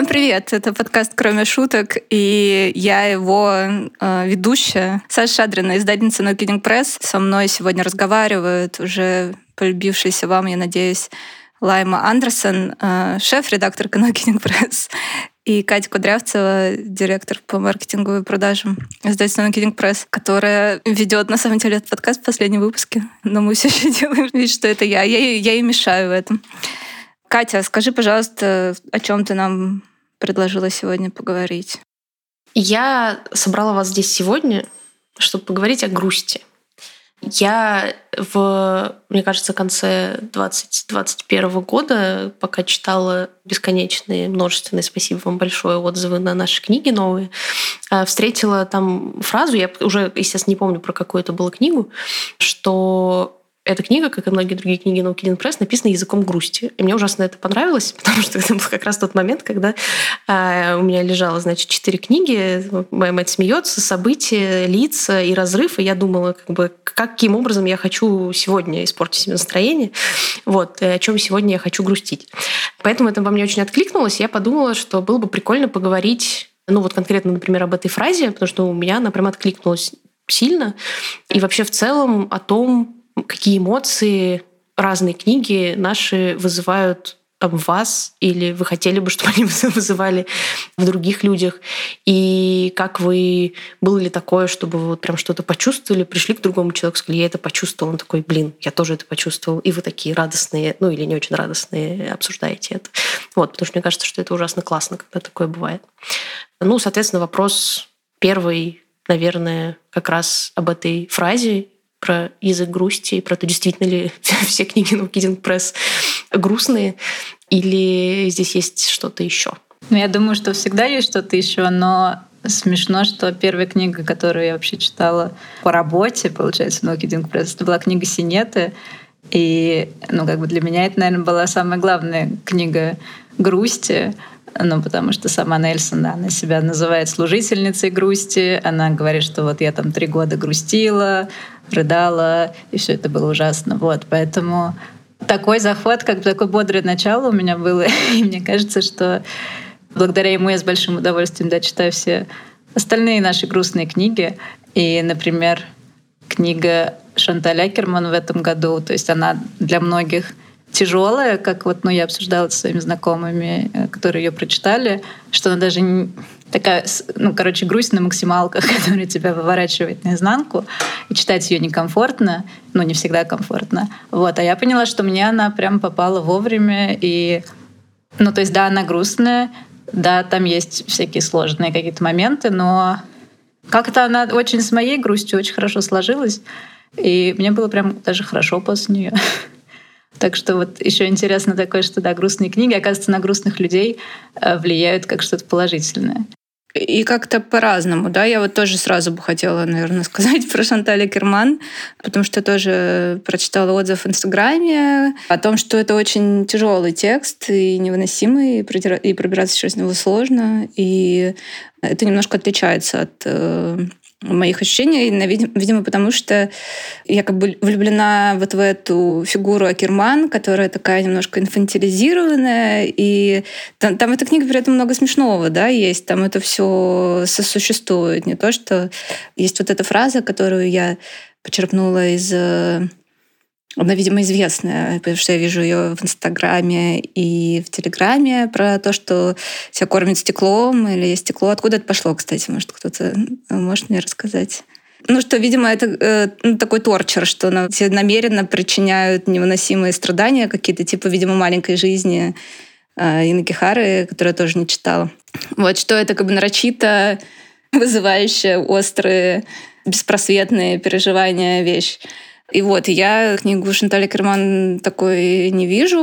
Всем привет! Это подкаст «Кроме шуток», и я его ведущая, Саша Шадрина, издательница No Kidding Press. Со мной сегодня разговаривают уже полюбившиеся вам, я надеюсь, Лайма Андерсон, шеф-редакторка No Kidding Press, и Катя Кудрявцева, директор по маркетингу и продажам издательства No Kidding Press, которая ведет на самом деле этот подкаст в последнем выпуске, но мы все еще делаем вид, что это я. Я ей мешаю в этом. Катя, скажи, пожалуйста, о чем ты нам предложила сегодня поговорить? Я собрала вас здесь сегодня, чтобы поговорить о грусти. Я мне кажется, в конце 2021 года, пока читала бесконечные, множественные, спасибо вам большое, отзывы на наши книги новые, встретила там фразу, я уже, естественно, не помню, про какую это была книгу, что... Эта книга, как и многие другие книги No Kidding Press, написана языком грусти. И мне ужасно это понравилось, потому что это был как раз тот момент, когда у меня лежало, значит, 4 книги, моя мать смеется, события, лица и разрыв, и я думала, как бы, каким образом я хочу сегодня испортить себе настроение, вот, о чем сегодня я хочу грустить. Поэтому это во мне очень откликнулось, и я подумала, что было бы прикольно поговорить, ну вот конкретно, например, об этой фразе, потому что у меня она прям откликнулась сильно, и вообще в целом о том, какие эмоции разные книги наши вызывают в вас, или вы хотели бы, чтобы они вызывали в других людях, и как вы... Было ли такое, чтобы вы вот прям что-то почувствовали, пришли к другому человеку, сказали, я это почувствовал, он такой, блин, я тоже это почувствовал, и вы такие радостные, ну или не очень радостные, обсуждаете это. Вот, потому что мне кажется, что это ужасно классно, когда такое бывает. Ну, соответственно, вопрос первый, наверное, как раз об этой фразе, про язык грусти и про то, действительно ли все книги No Kidding Press грустные, или здесь есть что-то еще? Ну, я думаю, что всегда есть что-то еще, но смешно, что первая книга, которую я вообще читала по работе, получается, No Kidding Press, это была книга Синеты, и, ну, как бы для меня это, наверное, была самая главная книга грусти. Ну, потому что сама Нельсон, да, она себя называет служительницей грусти. Она говорит, что вот я там 3 года грустила, рыдала, и все это было ужасно. Вот, поэтому такой захват, как бы такое бодрое начало у меня было. И мне кажется, что благодаря ему я с большим удовольствием, да, читаю все остальные наши грустные книги. И, например, книга Шанталь Акерман в этом году, то есть она для многих... тяжелая, как вот, ну, я обсуждала со своими знакомыми, которые ее прочитали, что она даже не такая, ну, короче, грусть на максималках, которая тебя выворачивает наизнанку, и читать ее некомфортно, ну, не всегда комфортно. Вот, а я поняла, что мне она прям попала вовремя, и, ну, то есть, да, она грустная, да, там есть всякие сложные какие-то моменты, но как-то она очень с моей грустью очень хорошо сложилась, и мне было прям даже хорошо после нее. Так что вот еще интересно такое, что да, грустные книги, оказывается, на грустных людей влияют как что-то положительное. И как-то по-разному, да? Я вот тоже сразу бы хотела, наверное, сказать про Шанталь Акерман, потому что тоже прочитала отзыв в Инстаграме о том, что это очень тяжелый текст и невыносимый, и пробираться через него сложно, и это немножко отличается от... моих ощущений, видимо, потому что я как бы влюблена вот в эту фигуру Акерман, которая такая немножко инфантилизированная, и там эта книга, при этом много смешного, да, есть, там это все сосуществует, не то, что... Есть вот эта фраза, которую я почерпнула из... Она, видимо, известная, потому что я вижу ее в Инстаграме и в Телеграме, про то, что тебя кормят стеклом или есть стекло. Откуда это пошло, кстати? Может, кто-то может мне рассказать? Ну, что, видимо, это такой торчер, что тебе намеренно причиняют невыносимые страдания какие-то, типа, видимо, маленькой жизни Инакихары, которую я тоже не читала. Вот, что это как бы нарочито, вызывающая острые, беспросветные переживания вещь. И вот, я книгу Шанталь Акерман такой не вижу,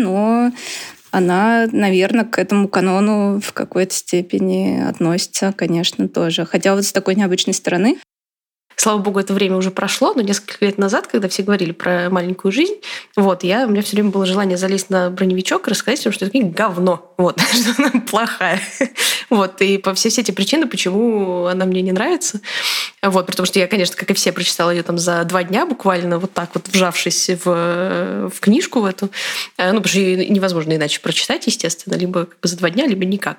но она, наверное, к этому канону в какой-то степени относится, конечно, тоже. Хотя вот с такой необычной стороны. Слава богу, это время уже прошло, но несколько лет назад, когда все говорили про «Маленькую жизнь», у меня все время было желание залезть на броневичок и рассказать им, что это книга говно, что она плохая. И по всей эти причины, почему она мне не нравится. Потому что я, конечно, как и все, прочитала ее там за 2 дня буквально, вжавшись в книжку эту. Потому что ее невозможно иначе прочитать, естественно, либо за 2 дня, либо никак.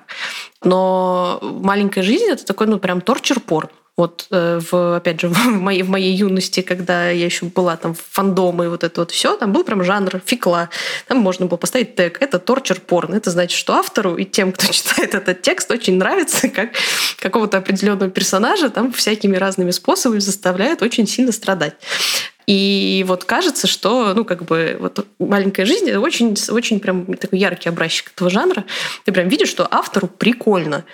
Но «Маленькая жизнь» — это такой, прям торчер-порн. В моей юности, когда я еще была там в фандоме, все, там был прям жанр фикла. Там можно было поставить тег. Это торчер-порн. Это значит, что автору и тем, кто читает этот текст, очень нравится, как какого-то определенного персонажа там всякими разными способами заставляют очень сильно страдать. И кажется, что, «Маленькая жизнь» — это очень, очень прям такой яркий образчик этого жанра. Ты прям видишь, что автору прикольно,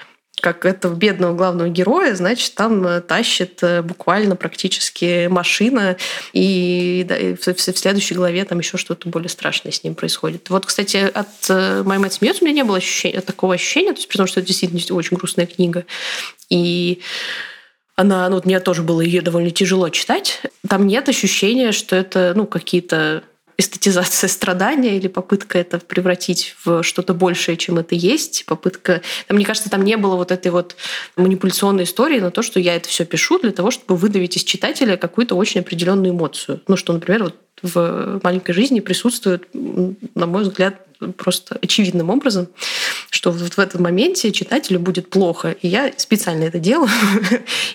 как этого бедного главного героя, там тащит буквально практически машина, и в следующей главе там еще что-то более страшное с ним происходит. Кстати, от «Моя мать смеется» у меня не было такого ощущения, потому что это действительно очень грустная книга. И она, мне тоже было ее довольно тяжело читать. Там нет ощущения, что это, какие-то эстетизация страдания или попытка это превратить в что-то большее, чем это есть. Попытка... Мне кажется, там не было этой манипуляционной истории на то, что я это все пишу для того, чтобы выдавить из читателя какую-то очень определенную эмоцию. Что, например, в «Маленькой жизни» присутствует, на мой взгляд, просто очевидным образом, что в этом моменте читателю будет плохо. И я специально это делаю,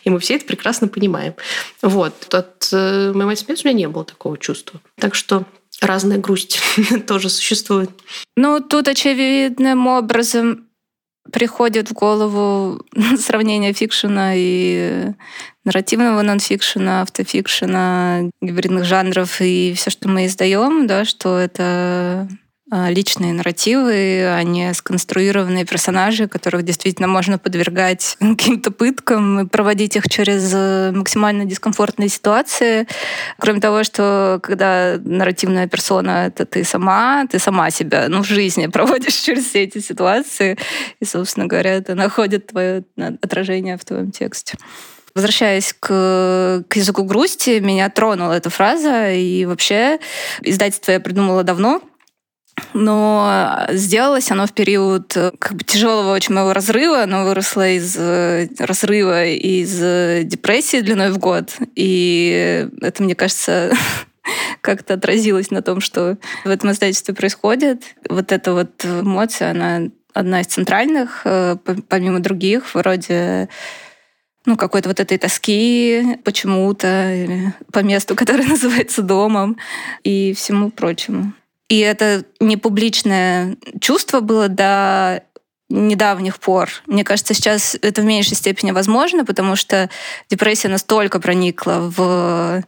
и мы все это прекрасно понимаем. От «Моей мать смеется» у меня не было такого чувства. Так что разная грусть тоже существует. Тут очевидным образом приходит в голову сравнение фикшена и нарративного нонфикшена, автофикшена, гибридных жанров и все, что мы издаем, что это личные нарративы, а не сконструированные персонажи, которых действительно можно подвергать каким-то пыткам и проводить их через максимально дискомфортные ситуации. Кроме того, что когда нарративная персона — это ты сама себя в жизни проводишь через все эти ситуации, и, собственно говоря, это находит твое отражение в твоем тексте. Возвращаясь к языку грусти, меня тронула эта фраза, и вообще издательство я придумала давно, но сделалось оно в период тяжелого очень моего разрыва. Оно выросло из разрыва, из депрессии длиной в год. И это, мне кажется, как-то отразилось на том, что в этом издательстве происходит. Эта эмоция, она одна из центральных, помимо других, вроде какой-то этой тоски почему-то, или по месту, которое называется домом, и всему прочему. И это непубличное чувство было до недавних пор. Мне кажется, сейчас это в меньшей степени возможно, потому что депрессия настолько проникла в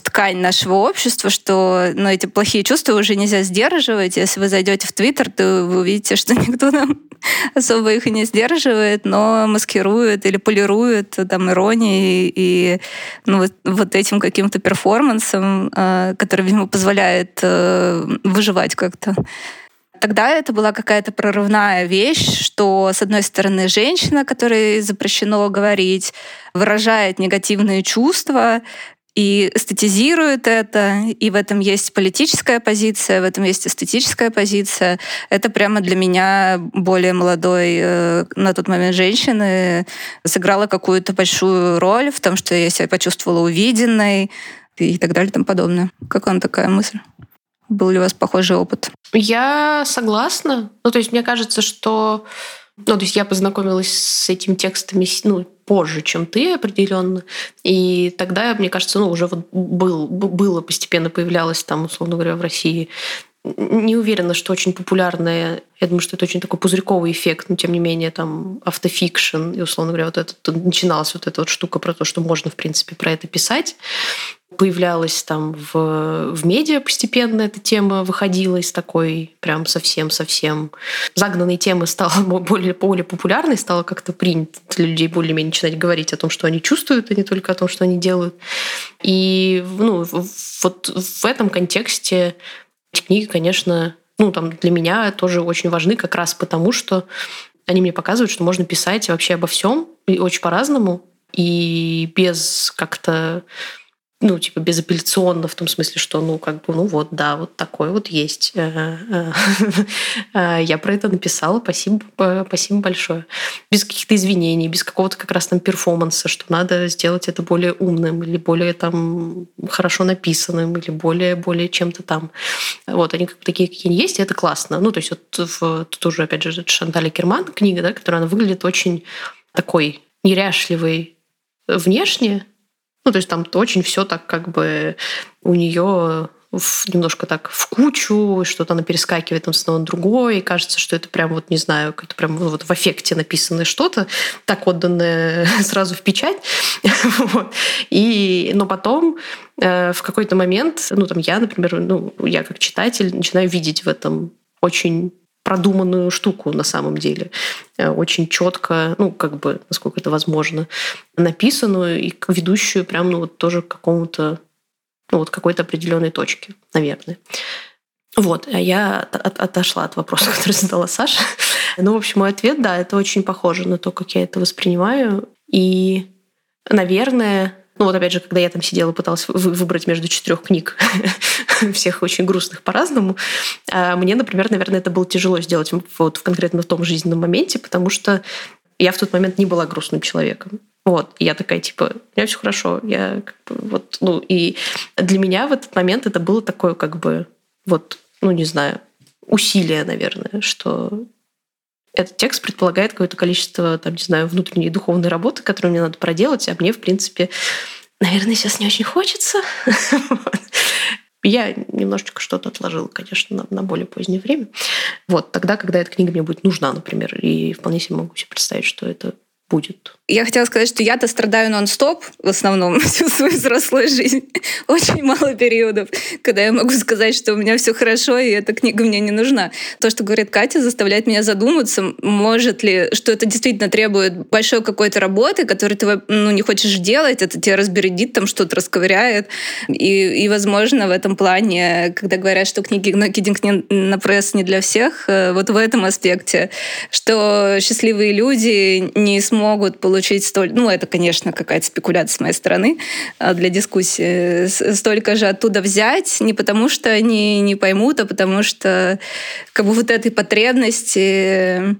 ткань нашего общества, что эти плохие чувства уже нельзя сдерживать. Если вы зайдете в Твиттер, то вы увидите, что никто там особо их и не сдерживает, но маскирует или полирует там иронией и этим каким-то перформансом, который, видимо, позволяет выживать как-то. Тогда это была какая-то прорывная вещь, что, с одной стороны, женщина, которой запрещено говорить, выражает негативные чувства и эстетизирует это, и в этом есть политическая позиция, в этом есть эстетическая позиция. Это прямо для меня, более молодой на тот момент женщины, сыграло какую-то большую роль в том, что я себя почувствовала увиденной и так далее и тому подобное. Как вам такая мысль? Был ли у вас похожий опыт? Я согласна. Мне кажется, что... я познакомилась с этими текстами позже, чем ты, определенно. И тогда, мне кажется, уже было постепенно появлялось там, условно говоря, в России. Не уверена, что очень популярное, я думаю, что это очень такой пузырьковый эффект, но тем не менее там автофикшн, и, условно говоря, начиналась эта штука про то, что можно, в принципе, про это писать. Появлялась там в медиа постепенно эта тема, выходила из такой прям совсем-совсем загнанной темы, стала более популярной, стало как-то принято для людей более-менее начинать говорить о том, что они чувствуют, а не только о том, что они делают. И в этом контексте эти книги, конечно, для меня тоже очень важны как раз потому, что они мне показывают, что можно писать вообще обо всем и очень по-разному. и без как-то, ну, типа, безапелляционно, в том смысле, что, ну, как бы, ну, вот, да, вот такой вот есть. Я про это написала, спасибо большое. Без каких-то извинений, без какого-то как раз там перформанса, что надо сделать это более умным или более там хорошо написанным, или более чем-то там. Вот, они как бы такие, какие они есть, и это классно. Ну, то есть вот тут уже, опять же, Шанталь Акерман книга, да, которая, она выглядит очень такой неряшливой внешне. Ну, то есть там очень все так как бы у нее немножко так в кучу, что-то она перескакивает там с одного на другое, и кажется, что это прям вот, не знаю, какое-то прям вот в аффекте написанное что-то, так отданное сразу в печать. Вот. Но потом в какой-то момент, ну, там я, например, ну, я как читатель начинаю видеть в этом очень продуманную штуку на самом деле. Очень четко, ну, как бы, насколько это возможно, написанную и ведущую прям, ну, вот тоже к какому-то, ну, вот какой-то определенной точке, наверное. Вот, я отошла от вопроса, который задала Саша. Ну, в общем, мой ответ, да, это очень похоже на то, как я это воспринимаю. И, наверное... Ну вот опять же, когда я там сидела и пыталась выбрать между 4 книг, всех очень грустных по-разному, мне, например, наверное, это было тяжело сделать вот конкретно в том жизненном моменте, потому что я в тот момент не была грустным человеком. Вот. И я такая, типа, у меня все хорошо. Я как бы, вот, ну, и для меня в этот момент это было такое как бы, вот, ну не знаю, усилие, наверное, что... Этот текст предполагает какое-то количество, там, не знаю, внутренней духовной работы, которую мне надо проделать, а мне, в принципе, наверное, сейчас не очень хочется. Я немножечко что-то отложила, конечно, на более позднее время. Вот тогда, когда эта книга мне будет нужна, например, и вполне себе могу себе представить, что это будет. Я хотела сказать, что я-то страдаю нон-стоп в основном всю свою взрослую жизнь. Очень мало периодов, когда я могу сказать, что у меня все хорошо, и эта книга мне не нужна. То, что говорит Катя, заставляет меня задуматься, может ли, что это действительно требует большой какой-то работы, которую ты, ну, не хочешь делать, это тебя разбередит, там что-то расковыряет. И, возможно, в этом плане, когда говорят, что книги No Kidding Press не для всех, вот в этом аспекте, что счастливые люди не смогут получить столь... Ну, это, конечно, какая-то спекуляция с моей стороны для дискуссии. Столько же оттуда взять, не потому что они не поймут, а потому что как бы вот этой потребности...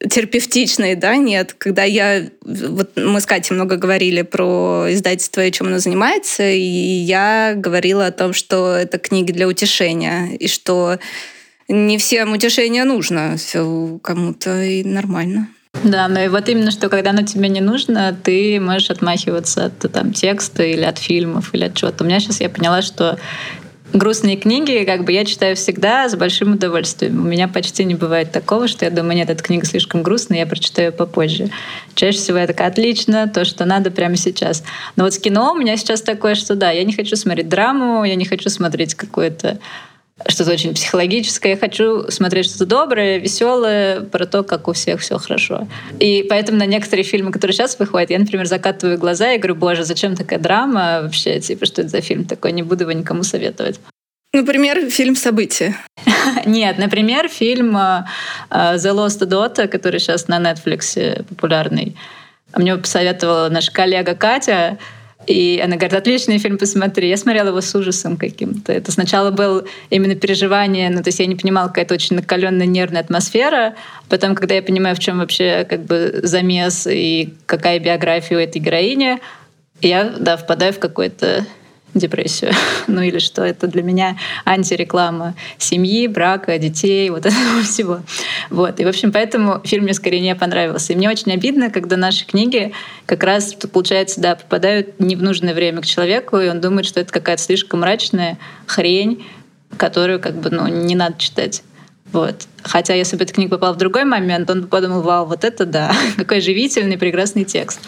терапевтичной, да, нет. Когда я... Вот мы с Катей много говорили про издательство и чем оно занимается, и я говорила о том, что это книги для утешения, и что не всем утешение нужно, все кому-то и нормально. Да, но и вот именно, что когда оно тебе не нужно, ты можешь отмахиваться от там, текста или от фильмов, или от чего-то. У меня сейчас я поняла, что грустные книги, как бы я читаю всегда с большим удовольствием. У меня почти не бывает такого, что я думаю, нет, эта книга слишком грустная, я прочитаю ее попозже. Чаще всего я такая, отлично, то, что надо прямо сейчас. Но вот с кино у меня сейчас такое, что да, я не хочу смотреть драму, я не хочу смотреть какое-то что-то очень психологическое. Я хочу смотреть что-то доброе, веселое, про то, как у всех все хорошо. И поэтому на некоторые фильмы, которые сейчас выходят, я, например, закатываю глаза и говорю, боже, зачем такая драма вообще? Типа, что это за фильм такой? Не буду его никому советовать. Например, фильм «События». Нет, например, фильм «The Lost Daughter», который сейчас на Netflix популярный. Мне посоветовала наша коллега Катя, и она говорит, отличный фильм, посмотри. Я смотрела его с ужасом каким-то. Это сначала было именно переживание, ну, то есть я не понимала, какая-то очень накаленная нервная атмосфера. Потом, когда я понимаю, в чем вообще как бы замес и какая биография у этой героини, я, да, впадаю в какую-то депрессию. Ну или что это для меня антиреклама семьи, брака, детей, вот этого всего. Вот. И, в общем, поэтому фильм мне скорее не понравился. И мне очень обидно, когда наши книги как раз, получается, да, попадают не в нужное время к человеку, и он думает, что это какая-то слишком мрачная хрень, которую как бы, ну, не надо читать. Вот. Хотя, если бы эта книга попала в другой момент, он бы подумал, вау, вот это да, какой живительный, прекрасный текст.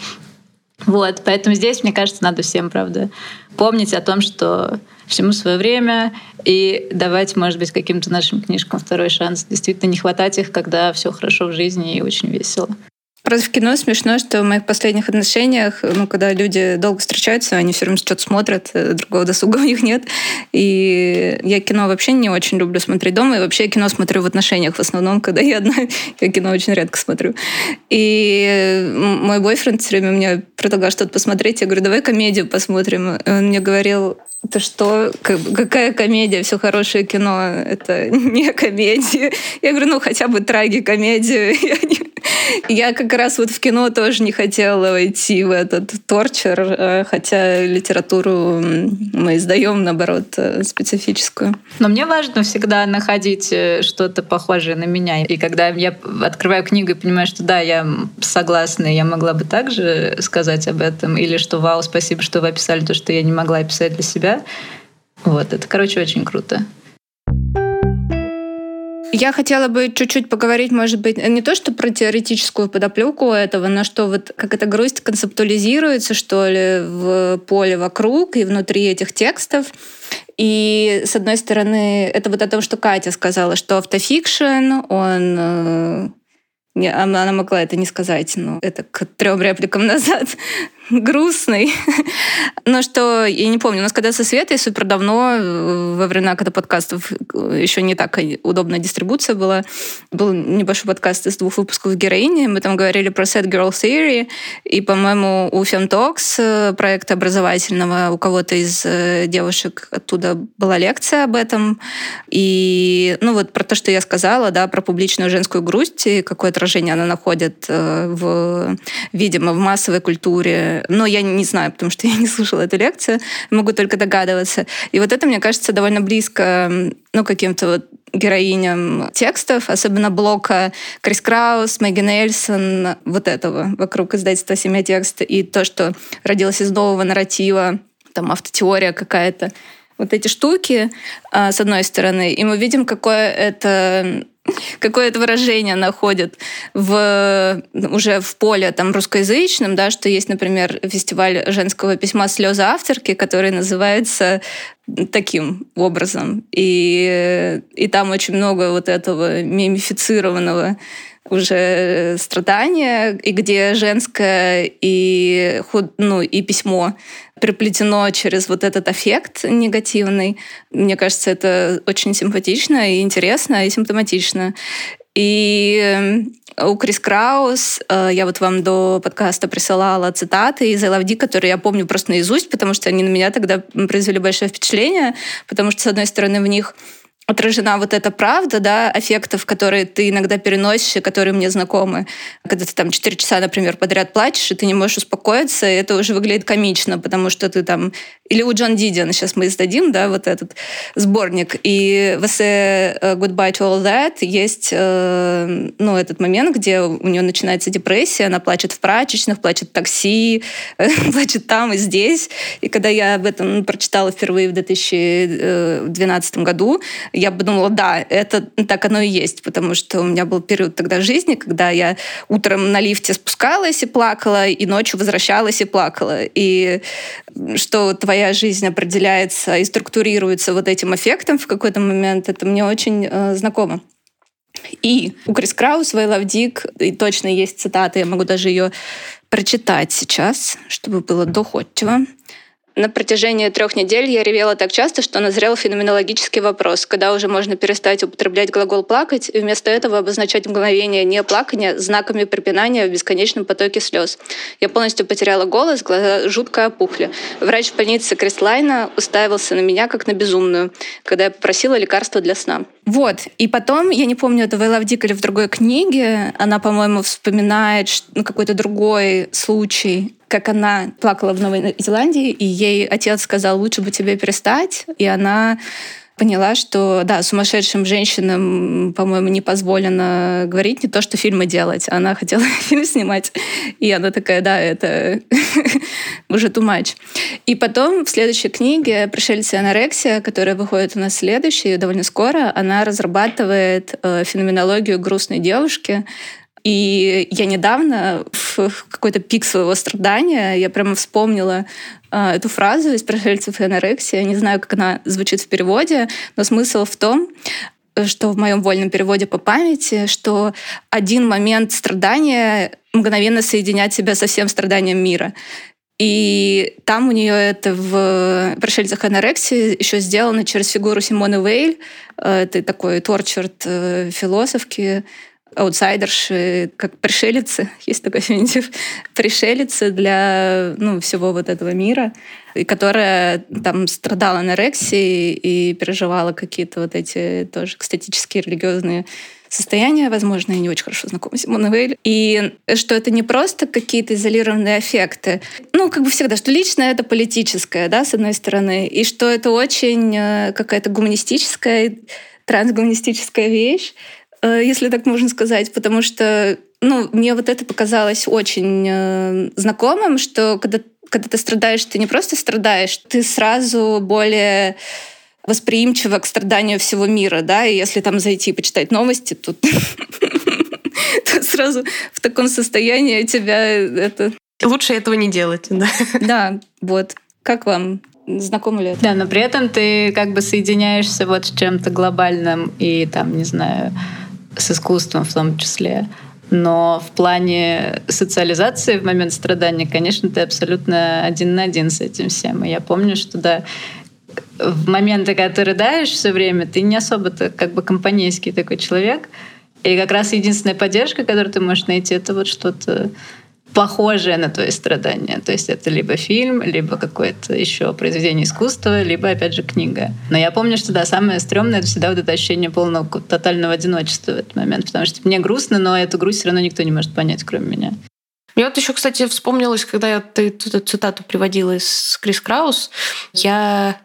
Вот, поэтому здесь, мне кажется, надо всем, правда, помнить о том, что всему свое время, и давать, может быть, каким-то нашим книжкам второй шанс. Действительно, не хватать их, когда все хорошо в жизни и очень весело. Просто в кино смешно, что в моих последних отношениях, когда люди долго встречаются, они все время что-то смотрят, другого досуга у них нет. И я кино вообще не очень люблю смотреть дома, и вообще я кино смотрю в отношениях в основном, когда я одна, я кино очень редко смотрю. И мой бойфренд все время мне предлагал что-то посмотреть, я говорю, давай комедию посмотрим. И он мне говорил, это что? Какая комедия? Все хорошее кино. Это не комедия. Я говорю, хотя бы трагикомедию. Я как раз в кино тоже не хотела идти в этот торчер, хотя литературу мы издаем, наоборот, специфическую. Но мне важно всегда находить что-то похожее на меня. И когда я открываю книгу и понимаю, что да, я согласна, я могла бы также сказать об этом, или что вау, спасибо, что вы описали то, что я не могла описать для себя. Это, очень круто. Я хотела бы чуть-чуть поговорить, может быть, не то что про теоретическую подоплеку этого, но что как эта грусть концептуализируется, что ли, в поле вокруг и внутри этих текстов. И, с одной стороны, это о том, что Катя сказала, что автофикшн, она могла это не сказать, но это к 3 репликам назад. Грустный. Но что, я не помню, у нас когда со Светой супер давно, во времена, когда подкастов еще не так удобная дистрибуция была, был небольшой подкаст из 2 выпусков «Героини», мы там говорили про Sad Girl Theory, и, по-моему, у FemTalks, проекта образовательного, у кого-то из девушек оттуда была лекция об этом, и, про то, что я сказала, да, про публичную женскую грусть, и какое отражение она находит, видимо, в массовой культуре. Но я не знаю, потому что я не слушала эту лекцию, могу только догадываться. И это, мне кажется, довольно близко каким-то героиням текстов, особенно блока Крис Краус, Мэгги Нельсон, этого вокруг издательства «Семья текста» и то, что родилось из нового нарратива, там автотеория какая-то. Эти штуки, с одной стороны, и мы видим, какое это выражение находит уже в поле русскоязычном, да, что есть, например, фестиваль женского письма «Слезы авторки», который называется таким образом. И там очень много этого мемифицированного уже страдания, и где женское и письмо переплетено через этот аффект негативный. Мне кажется, это очень симпатично и интересно, и симптоматично. И у Крис Краус я вам до подкаста присылала цитаты из «I Love D», которые я помню просто наизусть, потому что они на меня тогда произвели большое впечатление, потому что, с одной стороны, в них отражена эта правда, да, аффектов, которые ты иногда переносишь и которые мне знакомы. Когда ты 4 часа, например, подряд плачешь, и ты не можешь успокоиться, и это уже выглядит комично, потому что ты Или у Джоан Дидион, сейчас мы издадим, да, этот сборник. И в эссе «Goodbye to all that» есть, этот момент, где у нее начинается депрессия, она плачет в прачечных, плачет в такси, плачет там и здесь. И когда я об этом прочитала впервые в 2012 году, я подумала, да, это так оно и есть, потому что у меня был период тогда жизни, когда я утром на лифте спускалась и плакала, и ночью возвращалась и плакала. И что твоя жизнь определяется и структурируется этим аффектом в какой-то момент, это мне очень знакомо. И у Крис Краус в «I Love Dick» и точно есть цитата, я могу даже ее прочитать сейчас, чтобы было доходчиво. На протяжении 3 недель я ревела так часто, что назрел феноменологический вопрос, когда уже можно перестать употреблять глагол «плакать» и вместо этого обозначать мгновение неплакания знаками препинания в бесконечном потоке слез. Я полностью потеряла голос, глаза жутко опухли. Врач в больнице Кристлайна уставился на меня, как на безумную, когда я попросила лекарства для сна. И потом, я не помню, это в «I Love Dick» или в другой книге, она, по-моему, вспоминает какой-то другой случай, как она плакала в Новой Зеландии, и ей отец сказал, лучше бы тебе перестать. И она поняла, что, да, сумасшедшим женщинам, по-моему, не позволено говорить не то, что фильмы делать. Она хотела фильм снимать. И она такая, да, это уже too much. И потом в следующей книге «Пришельцы и анорексия», которая выходит у нас следующей, довольно скоро, она разрабатывает феноменологию грустной девушки. И я недавно, в какой-то пик своего страдания, я прямо вспомнила эту фразу из «Пришельцев и анорексии». Я не знаю, как она звучит в переводе, но смысл в том, что в моем вольном переводе по памяти, что один момент страдания мгновенно соединять себя со всем страданием мира. И там у нее это в «Пришельцах анорексии» еще сделано через фигуру Симоны Вейль, этой такой торчерт философки, аутсайдерши, как пришелицы, есть такой феминитив, пришелицы для всего вот этого мира, и которая там страдала анорексией и переживала какие-то вот эти тоже экстатические религиозные состояния, возможно, я не очень хорошо знакома с Симоной Вейль, и что это не просто какие-то изолированные аффекты, всегда, что личное — это политическое, да, с одной стороны, и что это очень какая-то гуманистическая, трансгуманистическая вещь, если так можно сказать, потому что мне вот это показалось очень знакомым, что когда ты страдаешь, ты не просто страдаешь, ты сразу более восприимчива к страданию всего мира, да, и если там зайти и почитать новости, то сразу в таком состоянии тебя это... Лучше этого не делать, да. Да, вот. Как вам? Знакомо ли это? Да, но при этом ты как бы соединяешься вот с чем-то глобальным и там, не знаю, с искусством в том числе. Но в плане социализации в момент страдания, конечно, ты абсолютно один на один с этим всем. И я помню, что да, в моменты, когда ты рыдаешь все время, ты не особо-то как бы компанейский такой человек. И как раз единственная поддержка, которую ты можешь найти, это вот что-то похожее на твои страдания. То есть это либо фильм, либо какое-то еще произведение искусства, либо, опять же, книга. Но я помню, что да, самое стрёмное — это всегда вот это ощущение полного, тотального одиночества в этот момент, потому что мне грустно, но эту грусть все равно никто не может понять, кроме меня. Мне вот еще, кстати, вспомнилось, когда ты эту цитату приводила из Крис Краус, я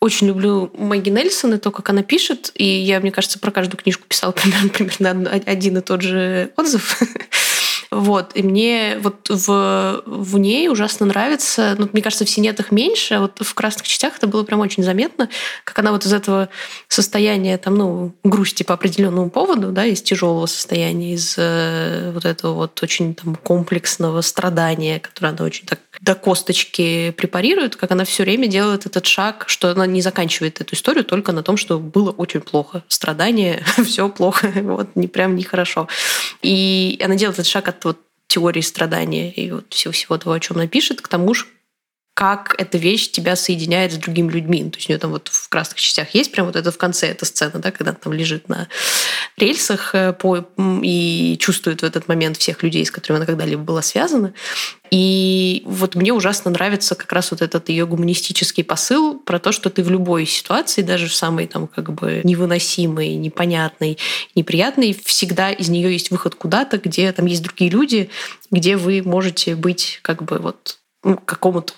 очень люблю Мэгги Нельсон и то, как она пишет, и я, мне кажется, про каждую книжку писала примерно один и тот же отзыв. Вот. И мне вот в ней ужасно нравится, мне кажется, в «Синетах» меньше, а вот в «Красных частях» это было прям очень заметно, как она вот из этого состояния там, грусти по определенному поводу, да, из тяжелого состояния, из вот этого вот очень там комплексного страдания, которое она очень так до косточки препарирует, как она все время делает этот шаг, что она не заканчивает эту историю только на том, что было очень плохо. Страдание, все плохо, вот, прям нехорошо. И она делает этот шаг от вот теории страдания и вот всего того, о чем она пишет, к тому же, как эта вещь тебя соединяет с другими людьми. То есть у нее там вот в «Красных частях» есть прям вот это в конце, эта сцена, да, когда она там лежит на рельсах и чувствует в этот момент всех людей, с которыми она когда-либо была связана. И вот мне ужасно нравится как раз вот этот ее гуманистический посыл про то, что ты в любой ситуации, даже в самой там как бы невыносимой, непонятной, неприятной, всегда из нее есть выход куда-то, где там есть другие люди, где вы можете быть как бы вот к какому-то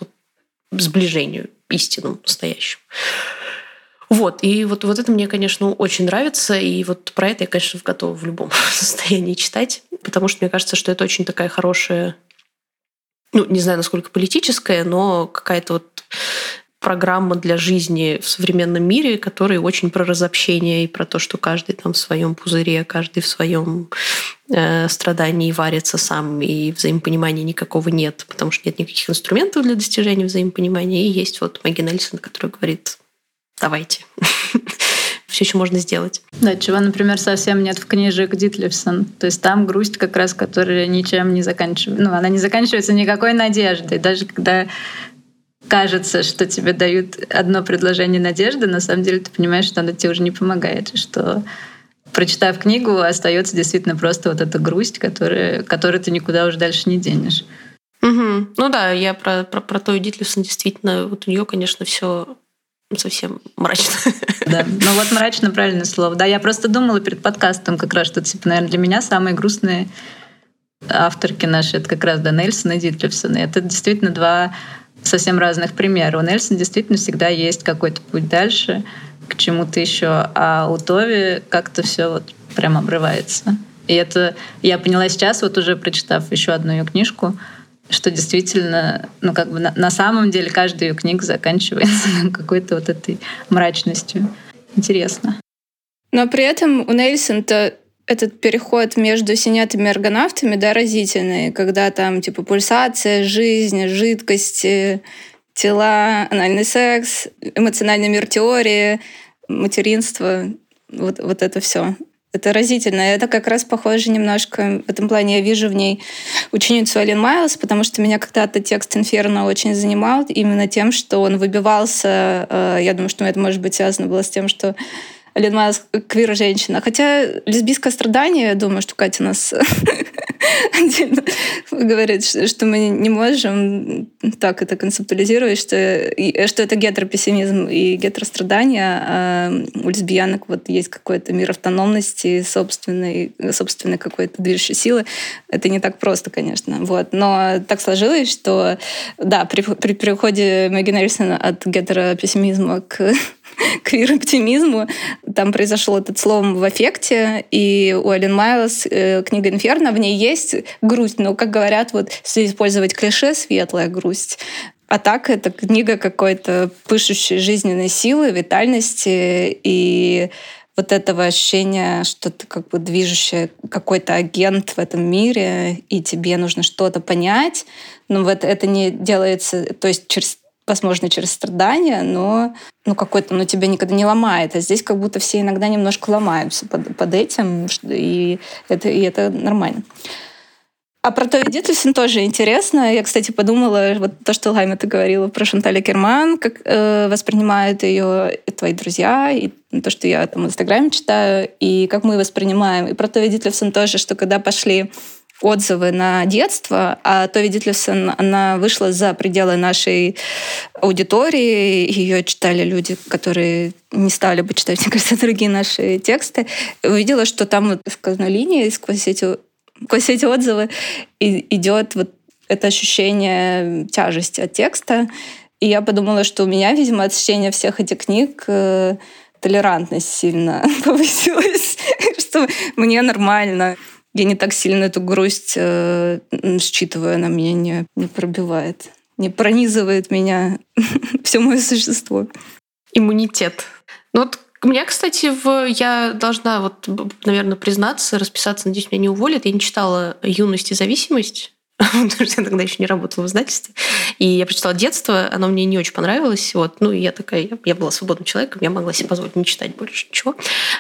сближению истинному, настоящему. Вот, и вот это мне, конечно, очень нравится, и вот про это я, конечно, готова в любом состоянии читать, потому что мне кажется, что это очень такая хорошая, не знаю, насколько политическая, но какая-то вот программа для жизни в современном мире, которая очень про разобщение и про то, что каждый там в своем пузыре, каждый в своем страданий варится сам, и взаимопонимания никакого нет, потому что нет никаких инструментов для достижения взаимопонимания. И есть вот Мэгги Нельсон, который говорит: давайте. Все еще можно сделать. Да, чего, например, совсем нет в книжек Дитлевсен. То есть там грусть как раз, которая ничем не заканчивается. Она не заканчивается никакой надеждой. Даже когда кажется, что тебе дают одно предложение надежды, на самом деле ты понимаешь, что оно тебе уже не помогает, что... Прочитав книгу, остается действительно просто вот эта грусть, которую ты никуда уже дальше не денешь. Угу. Я про Тове Дитлевсен действительно, вот у нее, конечно, все совсем мрачно. Да, мрачно — правильное слово. Да, я просто думала перед подкастом как раз, что, наверное, для меня самые грустные авторки наши — это как раз Нельсон и Дитлевсен. И это действительно два совсем разных примера. У Нельсон действительно всегда есть какой-то путь дальше, к чему-то еще, а у Тови как-то все вот прям обрывается. И это я поняла сейчас, вот уже прочитав еще одну ее книжку, что действительно, на самом деле каждая ее книга заканчивается какой-то вот этой мрачностью. Интересно. Но при этом у Нельсон-то этот переход между «Синетами» и «Аргонавтами», да, разительный, когда там пульсация, жизнь, жидкости, тела, анальный секс, эмоциональный мир теории, материнство, вот это все. Это разительно. Это как раз похоже немножко, в этом плане я вижу в ней ученицу Алин Майлз, потому что меня когда-то текст «Инферно» очень занимал именно тем, что он выбивался. Я думаю, что это, может быть, связано было с тем, что Алин Майлз квир-женщина. Хотя лесбийское страдание, я думаю, что Катя нас отдельно говорит, что мы не можем так это концептуализировать, что это гетеропессимизм и гетерострадание, а у лесбиянок вот есть какой-то мир автономности, собственной какой-то движущей силы. Это не так просто, конечно. Вот. Но так сложилось, что да, при переходе Мэгги Нельсон от гетеропессимизма к квир-оптимизму. Там произошел этот слом в аффекте, и у Алин Майлз книга «Инферно», в ней есть грусть, но, как говорят, вот если использовать клише, светлая грусть. А так это книга какой-то пышущей жизненной силы, витальности и вот этого ощущения, что ты как бы движущий какой-то агент в этом мире, и тебе нужно что-то понять. Но вот это не делается, то есть возможно, через страдания, но какой-то тебя никогда не ломает. А здесь как будто все иногда немножко ломаются под этим, и это нормально. А про Тове Дитлевсен тоже интересно. Я, кстати, подумала, вот то, что Лайма, ты говорила про Шанталь Акерман, как воспринимают ее твои друзья, и то, что я там в Инстаграме читаю, и как мы воспринимаем. И про Тове Дитлевсен тоже, что когда пошли отзывы на детство, а Тове Дитлевсен, она вышла за пределы нашей аудитории, ее читали люди, которые не стали бы читать, мне кажется, другие наши тексты, увидела, что там вот сквозной линией, сквозь эти отзывы идет вот это ощущение тяжести от текста, и я подумала, что у меня, видимо, от чтения всех этих книг толерантность сильно повысилась, что мне нормально. Я не так сильно эту грусть считываю, она меня не пробивает, не пронизывает меня, все мое существо. Иммунитет. Ну вот у меня, кстати, я должна, вот, наверное, признаться, расписаться, надеюсь, меня не уволят. Я не читала «Юность и зависимость», потому что я тогда еще не работала в издательстве. И я прочитала «Детство», оно мне не очень понравилось. Вот. Ну, и я такая, я была свободным человеком, я могла себе позволить не читать больше ничего.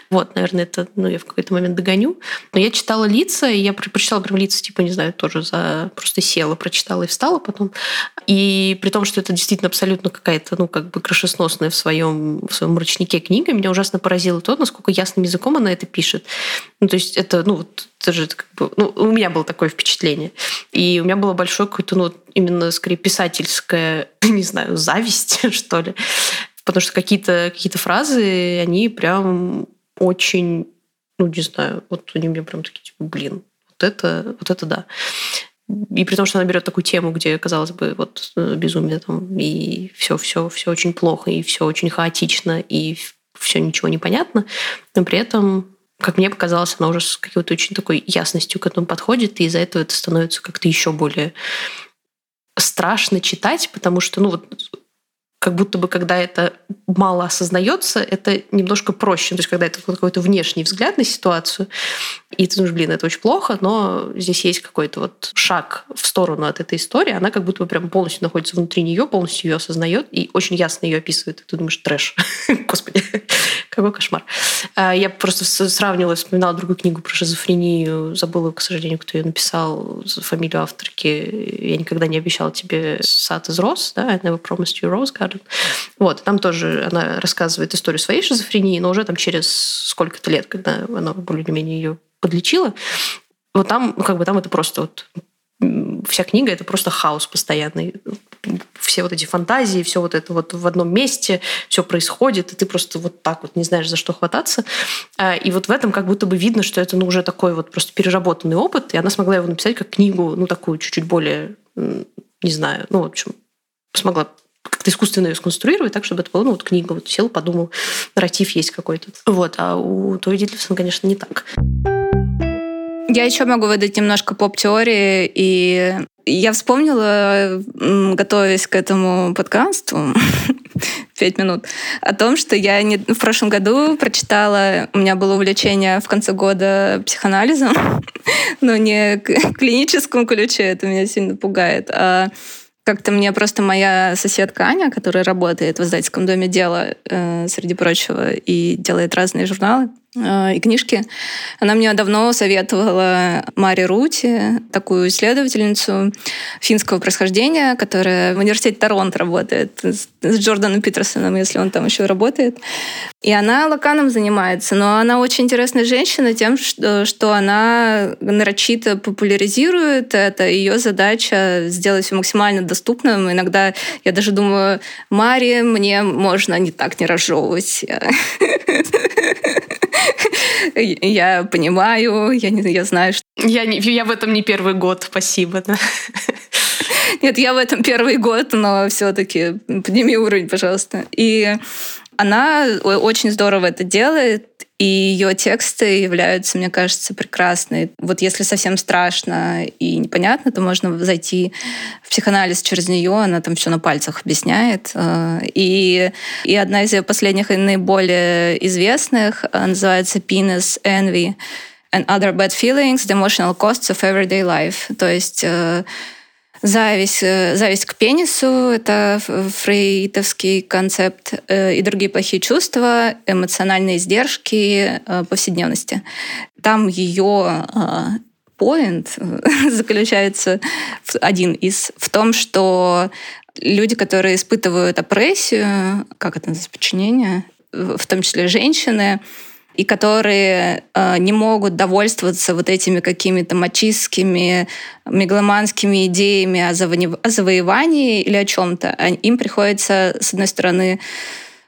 Вот, наверное, это я в какой-то момент догоню. Но я читала «Лица», и я прочитала прям «Лица», типа, не знаю, тоже просто села, прочитала и встала потом. И при том, что это действительно абсолютно какая-то, крышесносная в своем мрачнике книга, меня ужасно поразило то, насколько ясным языком она это пишет. Ну, то есть это, у меня было такое впечатление. И у меня было большое какое-то, именно, скорее, писательское, не знаю, зависть, что ли. Потому что какие-то фразы, они прям очень, они у меня прям такие, вот это да. И при том, что она берет такую тему, где, казалось бы, безумие там, и все очень плохо, и все очень хаотично, и все ничего не понятно, но при этом, как мне показалось, она уже с какой-то очень такой ясностью к этому подходит, и из-за этого это становится как-то еще более страшно читать, потому что, как будто бы, когда это мало осознается, это немножко проще. То есть, когда это какой-то внешний взгляд на ситуацию, и ты думаешь, это очень плохо, но здесь есть какой-то шаг в сторону от этой истории, она как будто бы прям полностью находится внутри нее, полностью ее осознает и очень ясно ее описывает. И ты думаешь, трэш. Господи, какой кошмар. Я просто сравнивала, вспоминала другую книгу про шизофрению, забыла, к сожалению, кто ее написал, фамилию авторки. «Я никогда не обещала тебе сад из роз», да, «I never promised you rose garden». Вот, там тоже она рассказывает историю своей шизофрении, но уже там через сколько-то лет, когда она более-менее ее подлечила, вот там, там это просто вся книга — это просто хаос постоянный. Все эти фантазии, все это в одном месте, все происходит, и ты просто так не знаешь, за что хвататься. И в этом как будто бы видно, что это уже такой просто переработанный опыт, и она смогла его написать как книгу, такую чуть-чуть более, не знаю, в общем, смогла как-то искусственно ее сконструировать так, чтобы это было, книга, сел, подумал, нарратив есть какой-то. Вот, а у Тове Дитлевсен, конечно, не так. Я еще могу выдать немножко поп-теории, и я вспомнила, готовясь к этому подкасту, 5 минут, о том, что я в прошлом году прочитала, у меня было увлечение в конце года психоанализом, но не в клиническом ключе, это меня сильно пугает, а как-то мне просто моя соседка Аня, которая работает в издательском доме «Дело», среди прочего, и делает разные журналы, и книжки. Она мне давно советовала Мари Рути, такую исследовательницу финского происхождения, которая в университете Торонто работает с Джорданом Питерсоном, если он там еще работает. И она лаканом занимается, но она очень интересная женщина тем, что она нарочито популяризирует это. Ее задача сделать все максимально доступным. Иногда я даже думаю, Мари, мне можно не так не разжевывать. Я понимаю, я знаю, что... Я в этом не первый год, спасибо. Да? Нет, я в этом первый год, но все-таки подними уровень, пожалуйста. И она очень здорово это делает, и ее тексты являются, мне кажется, прекрасны. Вот если совсем страшно и непонятно, то можно зайти в психоанализ через нее, она там все на пальцах объясняет. И одна из ее последних и наиболее известных называется «Penis Envy and Other Bad Feelings: The Emotional Costs of Everyday Life». То есть зависть к пенису, это фрейдовский концепт, и другие плохие чувства, эмоциональные издержки повседневности. Там ее поинт заключается в том, что люди, которые испытывают опрессию, как это называется, подчинение, в том числе женщины, и которые не могут довольствоваться вот этими какими-то мачистскими, мегаломанскими идеями о завоевании или о чем-то. Им приходится, с одной стороны,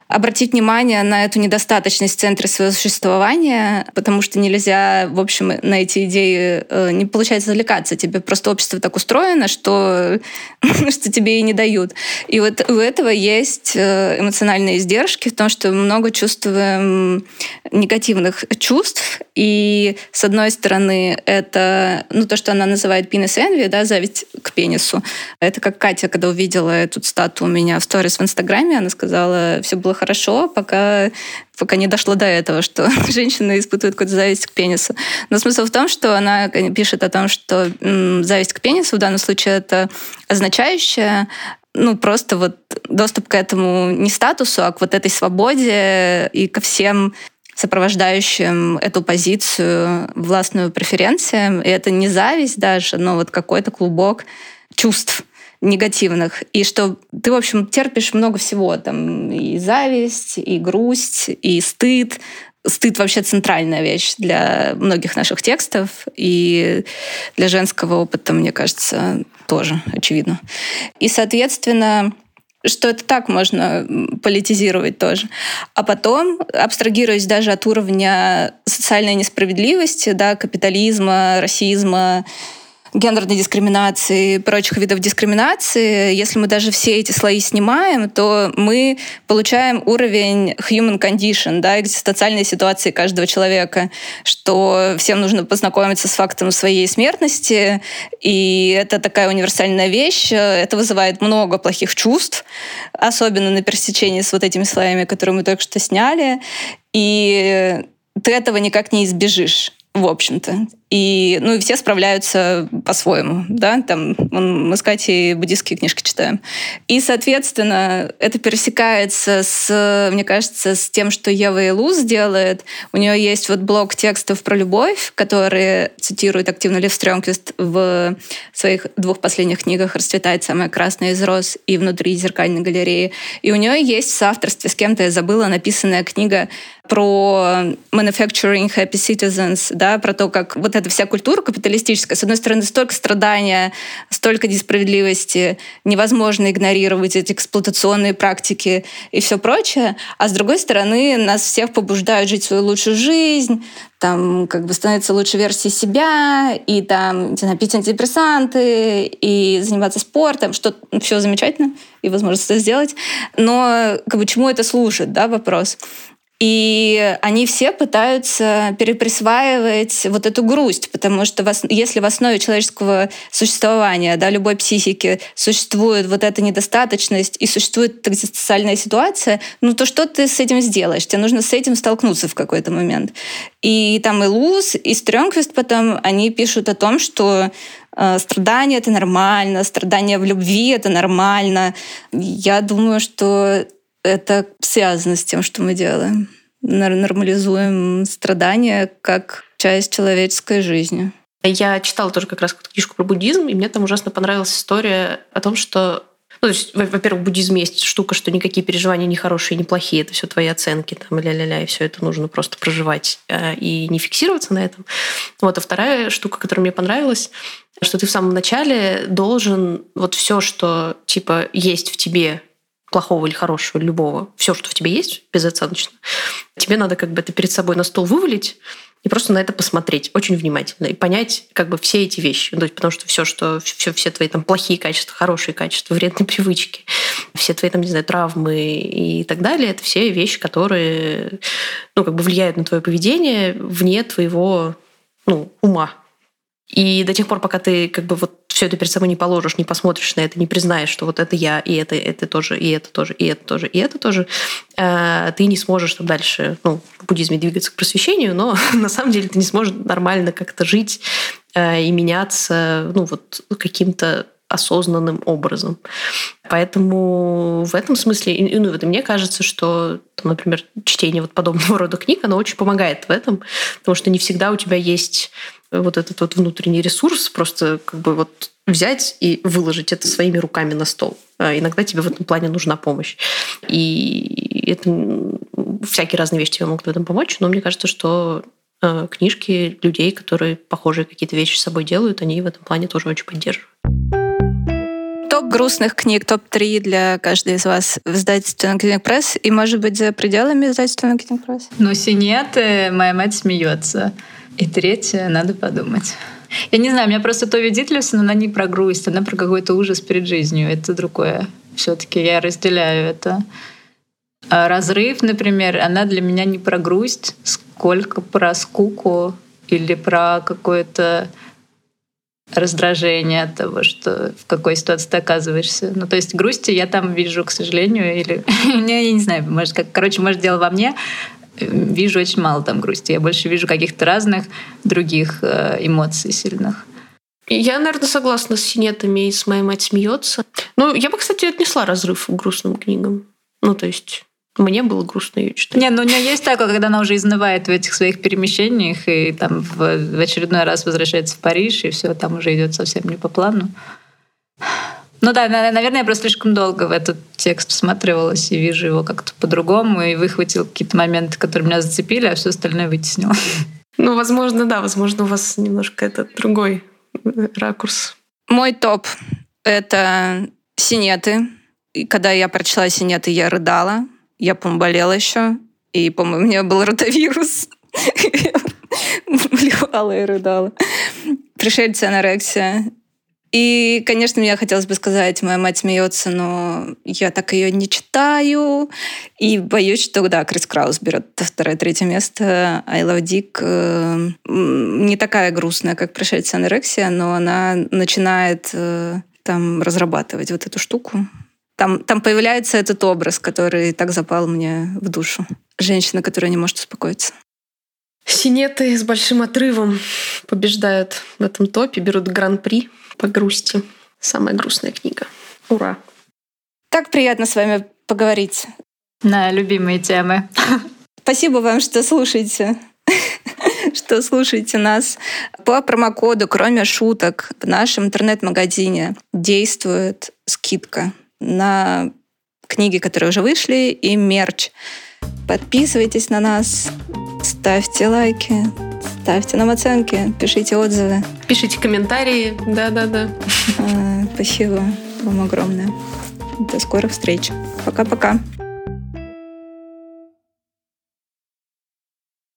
обратить внимание на эту недостаточность в центре своего существования, потому что нельзя, в общем, на эти идеи не получается отвлекаться. Тебе просто общество так устроено, что тебе и не дают. И вот у этого есть эмоциональные издержки в том, что много чувствуем негативных чувств. И, с одной стороны, это то, что она называет «penis envy», да, зависть к пенису. Это как Катя, когда увидела эту цитату у меня в сторис в Инстаграме, она сказала, все было хорошо, пока не дошло до этого, что женщины испытывают какую-то зависть к пенису. Но смысл в том, что она пишет о том, что зависть к пенису в данном случае это означающее, просто вот доступ к этому не статусу, а к вот этой свободе и ко всем сопровождающим эту позицию властную преференциям. И это не зависть даже, но вот какой-то клубок чувств негативных. И что ты, в общем, терпишь много всего. Там и зависть, и грусть, и стыд. Стыд вообще центральная вещь для многих наших текстов. И для женского опыта, мне кажется, тоже очевидно. И, соответственно, что это так можно политизировать тоже. А потом, абстрагируясь даже от уровня социальной несправедливости, да, капитализма, расизма, гендерной дискриминации и прочих видов дискриминации, если мы даже все эти слои снимаем, то мы получаем уровень human condition, да, экзистенциальной ситуации каждого человека, что всем нужно познакомиться с фактом своей смертности, и это такая универсальная вещь, это вызывает много плохих чувств, особенно на пересечении с вот этими слоями, которые мы только что сняли, и ты этого никак не избежишь. В общем-то. И все справляются по-своему. Да? Там, мы с Катей буддистские книжки читаем. И, соответственно, это пересекается, мне кажется, с тем, что Ева Илуз делает. У нее есть вот блок текстов про любовь, которые цитирует активно Лев Стренквист в своих двух последних книгах «Расцветает самая красная из роз» и «Внутри зеркальной галереи». И у нее есть в соавторстве с кем-то, я забыла, написанная книга про manufacturing happy citizens, да, про то, как вот эта вся культура капиталистическая, с одной стороны, столько страдания, столько несправедливости, невозможно игнорировать эти эксплуатационные практики и все прочее, а с другой стороны, нас всех побуждают жить свою лучшую жизнь, там, как бы становиться лучшей версией себя, и там, не знаю, пить антидепрессанты, и заниматься спортом, что все замечательно, и возможность это сделать, но как бы чему это служит, да, вопрос. И они все пытаются переприсваивать вот эту грусть, потому что если в основе человеческого существования, да, любой психики существует вот эта недостаточность и существует экзистенциальная ситуация, то что ты с этим сделаешь? Тебе нужно с этим столкнуться в какой-то момент. И там Илуз, и Стренквист потом, они пишут о том, что страдание — это нормально, страдание в любви — это нормально. Я думаю, что это связано с тем, что мы делаем. нормализуем страдания как часть человеческой жизни. Я читала тоже как раз книжку про буддизм, и мне там ужасно понравилась история о том, что... Ну, то есть, во-первых, в буддизме есть штука, что никакие переживания не хорошие, не плохие, это все твои оценки, там, ля-ля-ля, и все это нужно просто проживать и не фиксироваться на этом. Вот, а вторая штука, которая мне понравилась, что ты в самом начале должен вот все, что типа есть в тебе, плохого или хорошего, любого, все, что в тебе есть, безоценочно, тебе надо как бы это перед собой на стол вывалить и просто на это посмотреть очень внимательно и понять как бы все эти вещи. Ну, то есть, потому что все твои там плохие качества, хорошие качества, вредные привычки, все твои там, не знаю, травмы и так далее, это все вещи, которые ну, как бы влияют на твое поведение вне твоего ума. И до тех пор, пока ты как бы вот все это перед собой не положишь, не посмотришь на это, не признаешь, что вот это я, и это тоже, и это тоже, и это тоже, и это тоже, ты не сможешь там дальше, в буддизме двигаться к просвещению, но на самом деле ты не сможешь нормально как-то жить и меняться, каким-то осознанным образом. Поэтому в этом смысле, и мне кажется, что, там, например, чтение вот подобного рода книг, оно очень помогает в этом, потому что не всегда у тебя есть вот этот вот внутренний ресурс просто как бы вот взять и выложить это своими руками на стол. Иногда тебе в этом плане нужна помощь. И это всякие разные вещи тебе могут в этом помочь, но мне кажется, что книжки людей, которые похожие какие-то вещи с собой делают, они в этом плане тоже очень поддерживают. Топ грустных книг, топ-3 для каждой из вас в издательстве No Kidding Press и, может быть, за пределами издательства No Kidding Press? Синет, моя мать смеется. И третье, надо подумать. Я не знаю, у меня просто Тове Дитлевсен, она не про грусть, она про какой-то ужас перед жизнью. Это другое. Все-таки я разделяю это. А «Разрыв», например, она для меня не про грусть, сколько про скуку или про какое-то раздражение от того, что в какой ситуации ты оказываешься. То есть грусти я там вижу, к сожалению, или... Я не знаю, может, дело во мне. Вижу очень мало там грусти. Я больше вижу каких-то разных других эмоций сильных. Я, наверное, согласна с синетами и с «Моя мать смеется». Я бы, кстати, отнесла «Разрыв» к грустным книгам. То есть мне было грустно ее читать. У нее есть такое, когда она уже изнывает в этих своих перемещениях и там в очередной раз возвращается в Париж, и все там уже идет совсем не по плану. Наверное, я просто слишком долго в этот текст всматривалась и вижу его как-то по-другому, и выхватила какие-то моменты, которые меня зацепили, а все остальное вытеснила. Возможно, у вас немножко это другой ракурс. Мой топ — это «Синеты». И когда я прочла «Синеты», я рыдала. Я, по-моему, болела еще, и, по-моему, у меня был ротавирус. Блевала и рыдала. «Пришельцы», «Анорексия». И, конечно, мне хотелось бы сказать, «Моя мать смеется», но я так ее не читаю. И боюсь, что, Крис Краус берет 2-3 место. «I Love Dick» не такая грустная, как «Пришельцы, анорексия», но она начинает разрабатывать вот эту штуку. Там появляется этот образ, который так запал мне в душу. Женщина, которая не может успокоиться. «Синеты» с большим отрывом побеждают в этом топе, берут гран-при по грусти. Самая грустная книга. Ура! Так приятно с вами поговорить. На любимые темы. Спасибо вам, что слушаете. Что слушаете нас. По промокоду, кроме шуток, в нашем интернет-магазине действует скидка на книги, которые уже вышли, и мерч. Подписывайтесь на нас, ставьте лайки, ставьте нам оценки, пишите отзывы. Пишите комментарии, да-да-да. Спасибо вам огромное. До скорых встреч. Пока-пока.